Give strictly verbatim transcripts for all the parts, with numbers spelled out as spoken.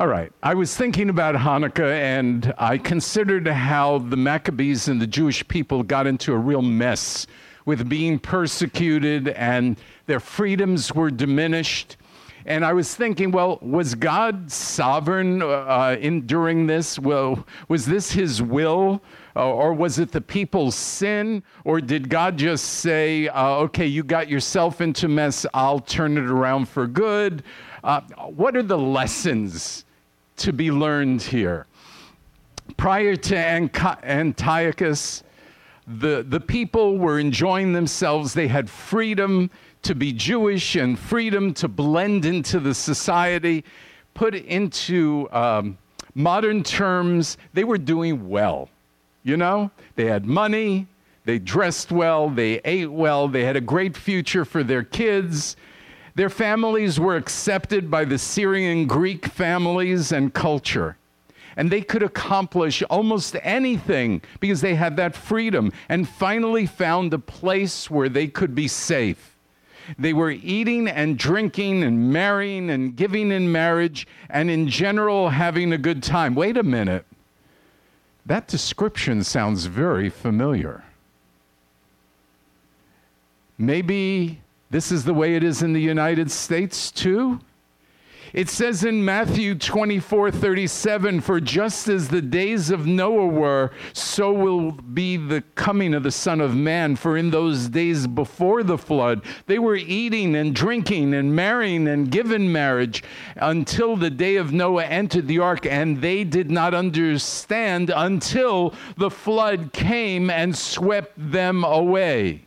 All right. I was thinking about Hanukkah, and I considered how the Maccabees and the Jewish people got into a real mess with being persecuted, and their freedoms were diminished. And I was thinking, well, was God sovereign uh, in during this? Well, was this his will, uh, or was it the people's sin? Or did God just say, uh, okay, you got yourself into mess, I'll turn it around for good? Uh, what are the lessons to be learned here? Prior to Antiochus, the, the people were enjoying themselves. They had freedom to be Jewish and freedom to blend into the society. Put into um, modern terms, they were doing well. You know, they had money, they dressed well, they ate well, they had a great future for their kids. Their families were accepted by the Syrian Greek families and culture. And they could accomplish almost anything because they had that freedom, and finally found a place where they could be safe. They were eating and drinking and marrying and giving in marriage, and in general having a good time. Wait a minute. That description sounds very familiar. Maybe this is the way it is in the United States too? It says in Matthew twenty-four thirty-seven, "For just as the days of Noah were, so will be the coming of the Son of Man. For in those days before the flood, they were eating and drinking and marrying and given marriage until the day of Noah entered the ark, and they did not understand until the flood came and swept them away."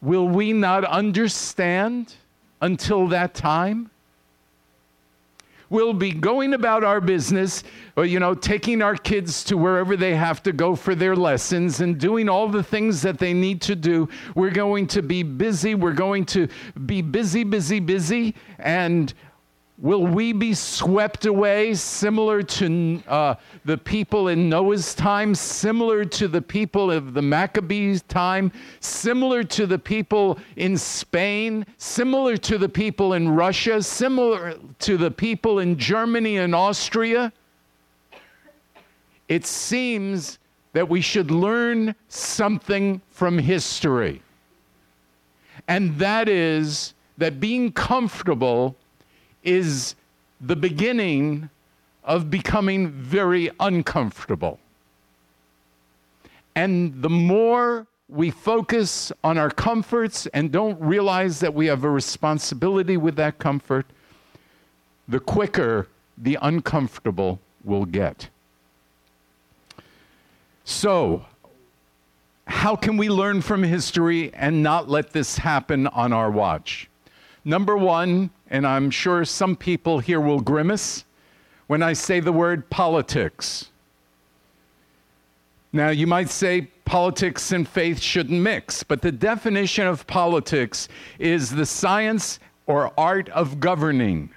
Will we not understand until that time? We'll be going about our business, or, you know, taking our kids to wherever they have to go for their lessons and doing all the things that they need to do. We're going to be busy. We're going to be busy, busy, busy. And will we be swept away, similar to uh, the people in Noah's time, similar to the people of the Maccabees' time, similar to the people in Spain, similar to the people in Russia, similar to the people in Germany and Austria? It seems that we should learn something from history. And that is that being comfortable is the beginning of becoming very uncomfortable. And the more we focus on our comforts and don't realize that we have a responsibility with that comfort, the quicker the uncomfortable will get. So, how can we learn from history and not let this happen on our watch? Number one, and I'm sure some people here will grimace when I say the word politics. Now, you might say politics and faith shouldn't mix, but the definition of politics is the science or art of governing.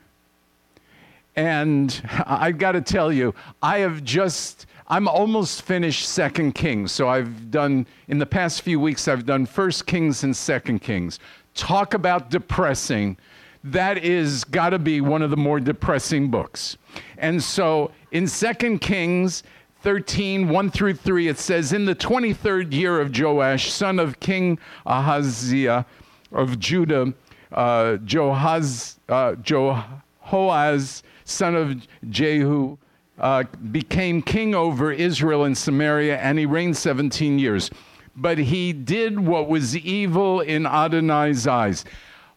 And I've got to tell you, I have just, I'm almost finished Second Kings. So I've done, in the past few weeks, I've done First Kings and Second Kings. Talk about depressing. That is got to be one of the more depressing books. And so in Second Kings thirteen, one through three, it says, "In the twenty-third year of Joash, son of King Ahaziah of Judah, uh, Jehoaz, uh, Jehoaz, son of Jehu, uh, became king over Israel and Samaria, and he reigned seventeen years. But he did what was evil in Adonai's eyes."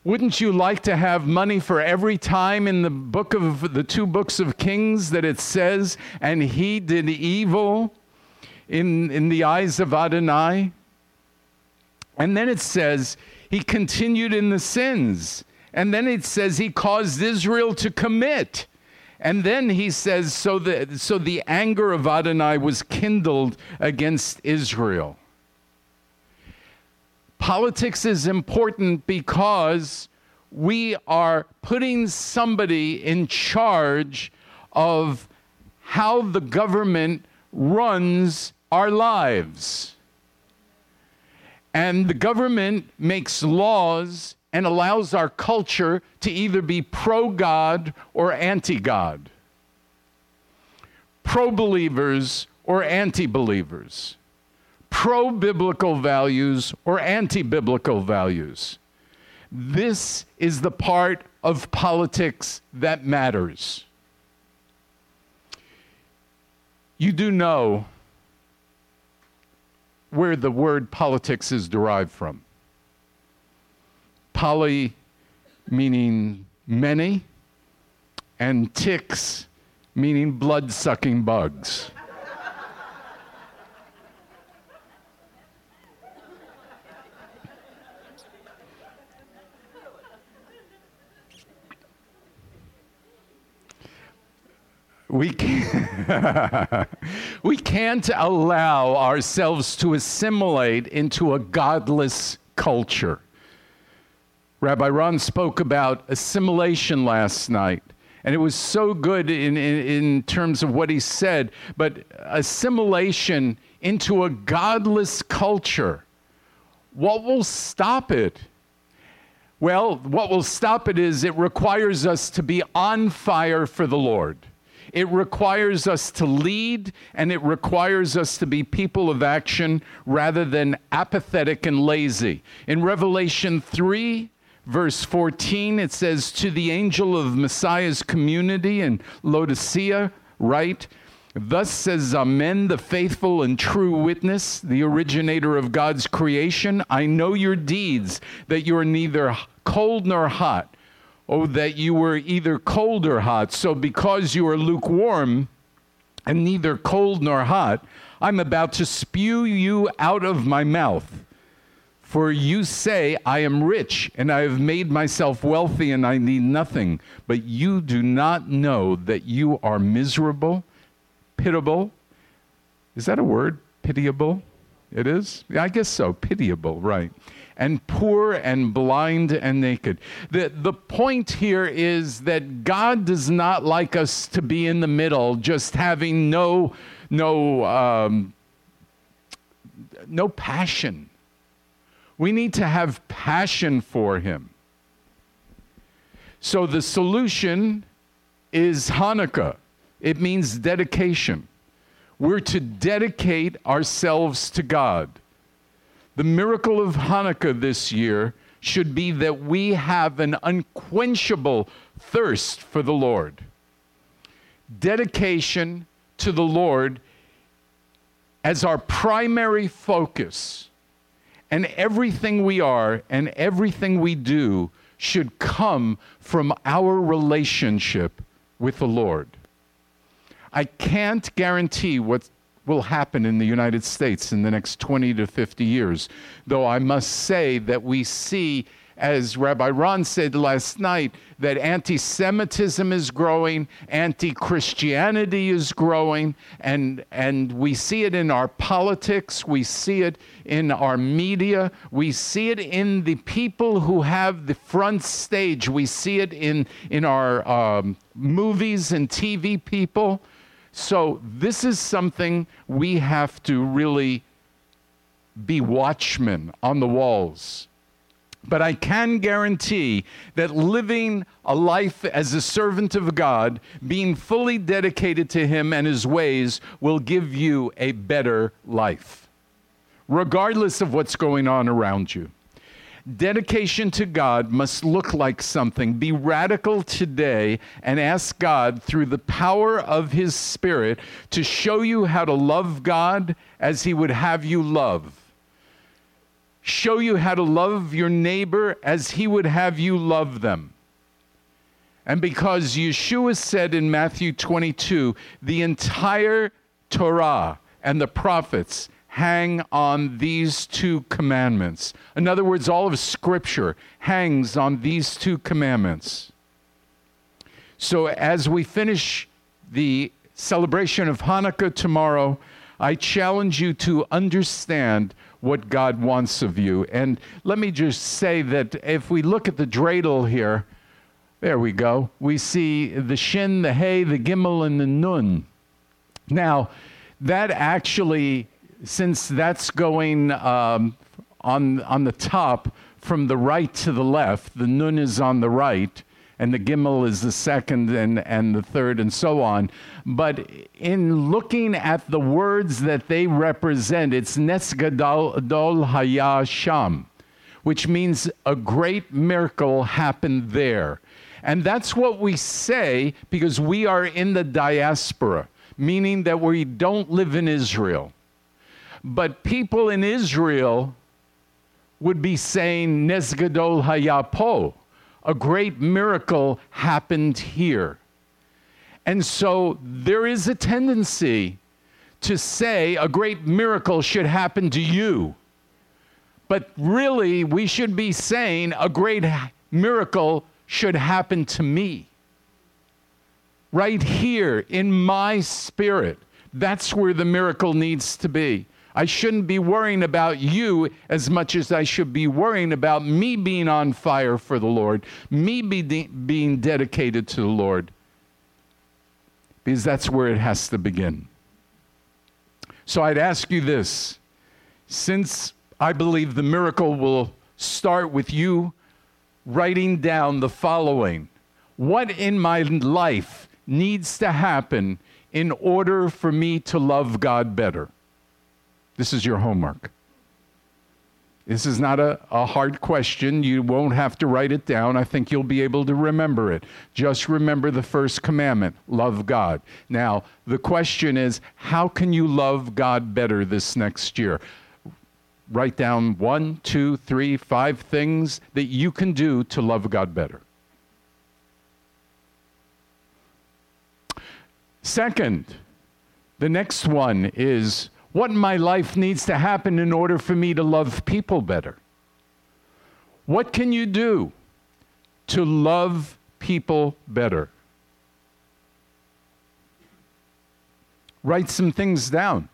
Wouldn't you like to have money for every time in the book of the two books of Kings that it says, "And he did evil in, in the eyes of Adonai"? And then it says, "He continued in the sins." And then it says, "He caused Israel to commit." And then he says, so the, so the anger of Adonai was kindled against Israel. Politics is important because we are putting somebody in charge of how the government runs our lives. And the government makes laws and allows our culture to either be pro-God or anti-God, pro-believers or anti-believers, pro-biblical values or anti-biblical values. This is the part of politics that matters. You do know where the word politics is derived from. Poly meaning many, and ticks meaning blood-sucking bugs. We can't, we can't allow ourselves to assimilate into a godless culture. Rabbi Ron spoke about assimilation last night, and it was so good in, in, in terms of what he said, but assimilation into a godless culture, what will stop it? Well, what will stop it is it requires us to be on fire for the Lord. It requires us to lead, and it requires us to be people of action rather than apathetic and lazy. In Revelation three, verse fourteen, it says, "To the angel of Messiah's community in Lodicea, write, thus says Amen, the faithful and true witness, the originator of God's creation. I know your deeds, that you are neither cold nor hot. Oh, that you were either cold or hot. So because you are lukewarm and neither cold nor hot, I'm about to spew you out of my mouth. For you say, I am rich, and I have made myself wealthy, and I need nothing. But you do not know that you are miserable, pitiable." Is that a word? Pitiable? It is? I guess so. Pitiable, right. And poor and blind and naked. The, the point here is that God does not like us to be in the middle, just having no, no, um, no passion. We need to have passion for him. So the solution is Hanukkah. It means dedication. We're to dedicate ourselves to God. The miracle of Hanukkah this year should be that we have an unquenchable thirst for the Lord. Dedication to the Lord as our primary focus. And everything we are and everything we do should come from our relationship with the Lord. I can't guarantee what will happen in the United States in the next twenty to fifty years, though I must say that we see, as Rabbi Ron said last night, that anti-Semitism is growing, anti-Christianity is growing, and and we see it in our politics, we see it in our media, we see it in the people who have the front stage, we see it in, in our um, movies and T V people. So this is something we have to really be watchmen on the walls. But I can guarantee that living a life as a servant of God, being fully dedicated to him and his ways, will give you a better life, regardless of what's going on around you. Dedication to God must look like something. Be radical today and ask God through the power of his Spirit to show you how to love God as he would have you love. Show you how to love your neighbor as he would have you love them. And because Yeshua said in Matthew twenty-two, the entire Torah and the prophets hang on these two commandments. In other words, all of Scripture hangs on these two commandments. So as we finish the celebration of Hanukkah tomorrow, I challenge you to understand what God wants of you. And let me just say that if we look at the dreidel here, there we go, we see the shin, the hay, the gimel, and the nun. Now, that actually, since that's going um, on, on the top from the right to the left. The nun is on the right, and the gimel is the second and, and the third and so on. But in looking at the words that they represent, it's Nesgedol Haya Sham, which means a great miracle happened there. And that's what we say because we are in the diaspora, meaning that we don't live in Israel. But people in Israel would be saying, Nesgedol Hayapo, a great miracle happened here. And so there is a tendency to say a great miracle should happen to you. But really, we should be saying a great miracle should happen to me. Right here in my spirit, that's where the miracle needs to be. I shouldn't be worrying about you as much as I should be worrying about me being on fire for the Lord, me be de- being dedicated to the Lord, because that's where it has to begin. So I'd ask you this, since I believe the miracle will start with you writing down the following. What in my life needs to happen in order for me to love God better? This is your homework. This is not a, a hard question. You won't have to write it down. I think you'll be able to remember it. Just remember the first commandment, love God. Now, the question is, how can you love God better this next year? Write down one, two, three, five things that you can do to love God better. Second, the next one is what in my life needs to happen in order for me to love people better. What can you do to love people better? Write some things down.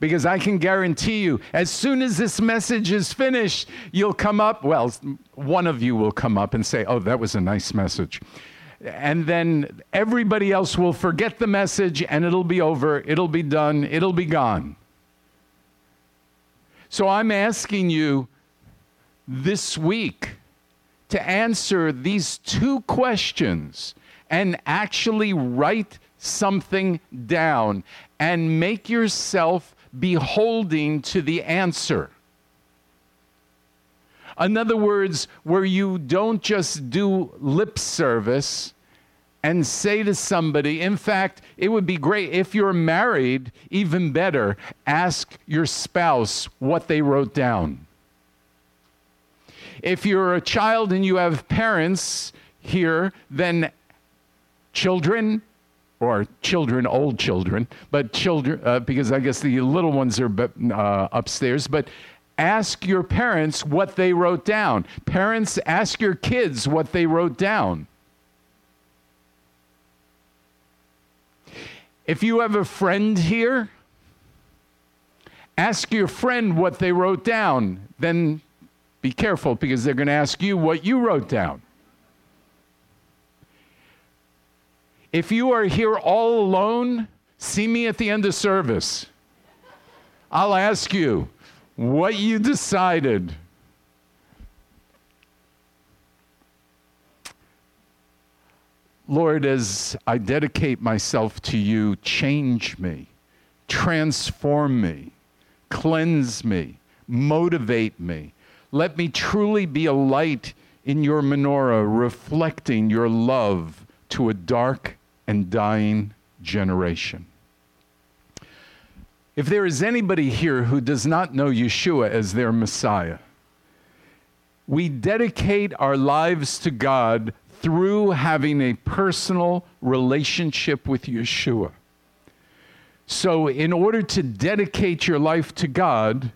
Because I can guarantee you, as soon as this message is finished, you'll come up, well, one of you will come up and say, oh, that was a nice message. And then everybody else will forget the message and it'll be over, it'll be done, it'll be gone. So I'm asking you this week to answer these two questions and actually write something down and make yourself beholding to the answer. In other words, where you don't just do lip service and say to somebody, in fact, it would be great if you're married, even better, ask your spouse what they wrote down. If you're a child and you have parents here, then children, or children, old children, but children, uh, because I guess the little ones are uh, upstairs, but ask your parents what they wrote down. Parents, ask your kids what they wrote down. If you have a friend here, ask your friend what they wrote down. Then be careful because they're going to ask you what you wrote down. If you are here all alone, see me at the end of service. I'll ask you what you decided. Lord, as I dedicate myself to you, change me, transform me, cleanse me, motivate me. Let me truly be a light in your menorah, reflecting your love to a dark and dying generation. If there is anybody here who does not know Yeshua as their Messiah, we dedicate our lives to God through having a personal relationship with Yeshua. So in order to dedicate your life to God,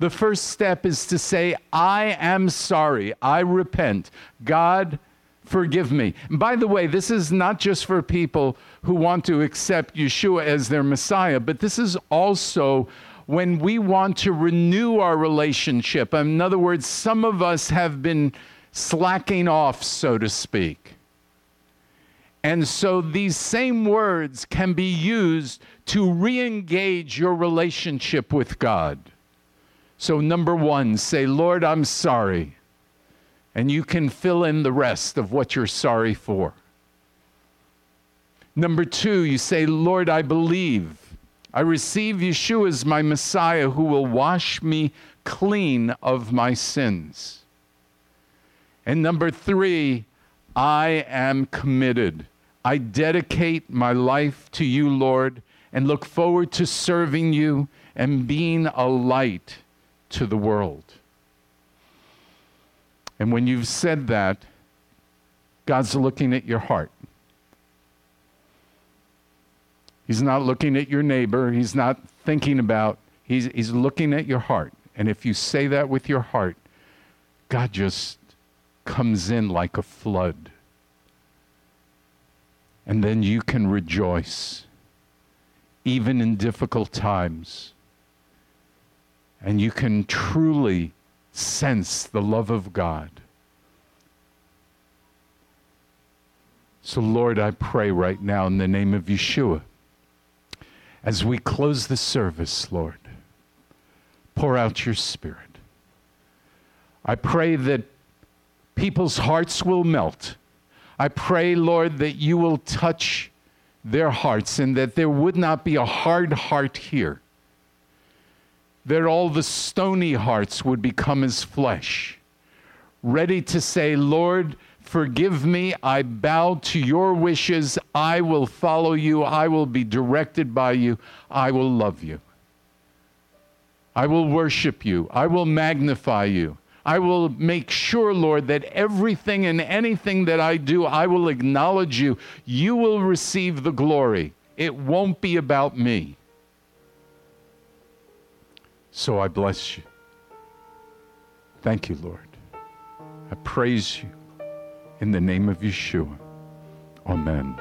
the first step is to say, I am sorry, I repent. God, forgive me. And by the way, this is not just for people who want to accept Yeshua as their Messiah, but this is also when we want to renew our relationship. In other words, some of us have been slacking off, so to speak. And so these same words can be used to re-engage your relationship with God. So number one, say, Lord, I'm sorry. And you can fill in the rest of what you're sorry for. Number two, you say, Lord, I believe. I receive Yeshua as my Messiah who will wash me clean of my sins. And number three, I am committed. I dedicate my life to you, Lord, and look forward to serving you and being a light to the world. And when you've said that, God's looking at your heart. He's not looking at your neighbor. He's not thinking about, he's, he's looking at your heart. And if you say that with your heart, God just comes in like a flood. And then you can rejoice, even in difficult times. And you can truly sense the love of God. So Lord, I pray right now in the name of Yeshua, as we close the service, Lord, pour out your Spirit. I pray that people's hearts will melt. I pray, Lord, that you will touch their hearts and that there would not be a hard heart here. That all the stony hearts would become as flesh, ready to say, Lord, forgive me, I bow to your wishes, I will follow you, I will be directed by you, I will love you. I will worship you, I will magnify you. I will make sure, Lord, that everything and anything that I do, I will acknowledge you. You will receive the glory. It won't be about me. So I bless you. Thank you, Lord. I praise you. In the name of Yeshua. Amen.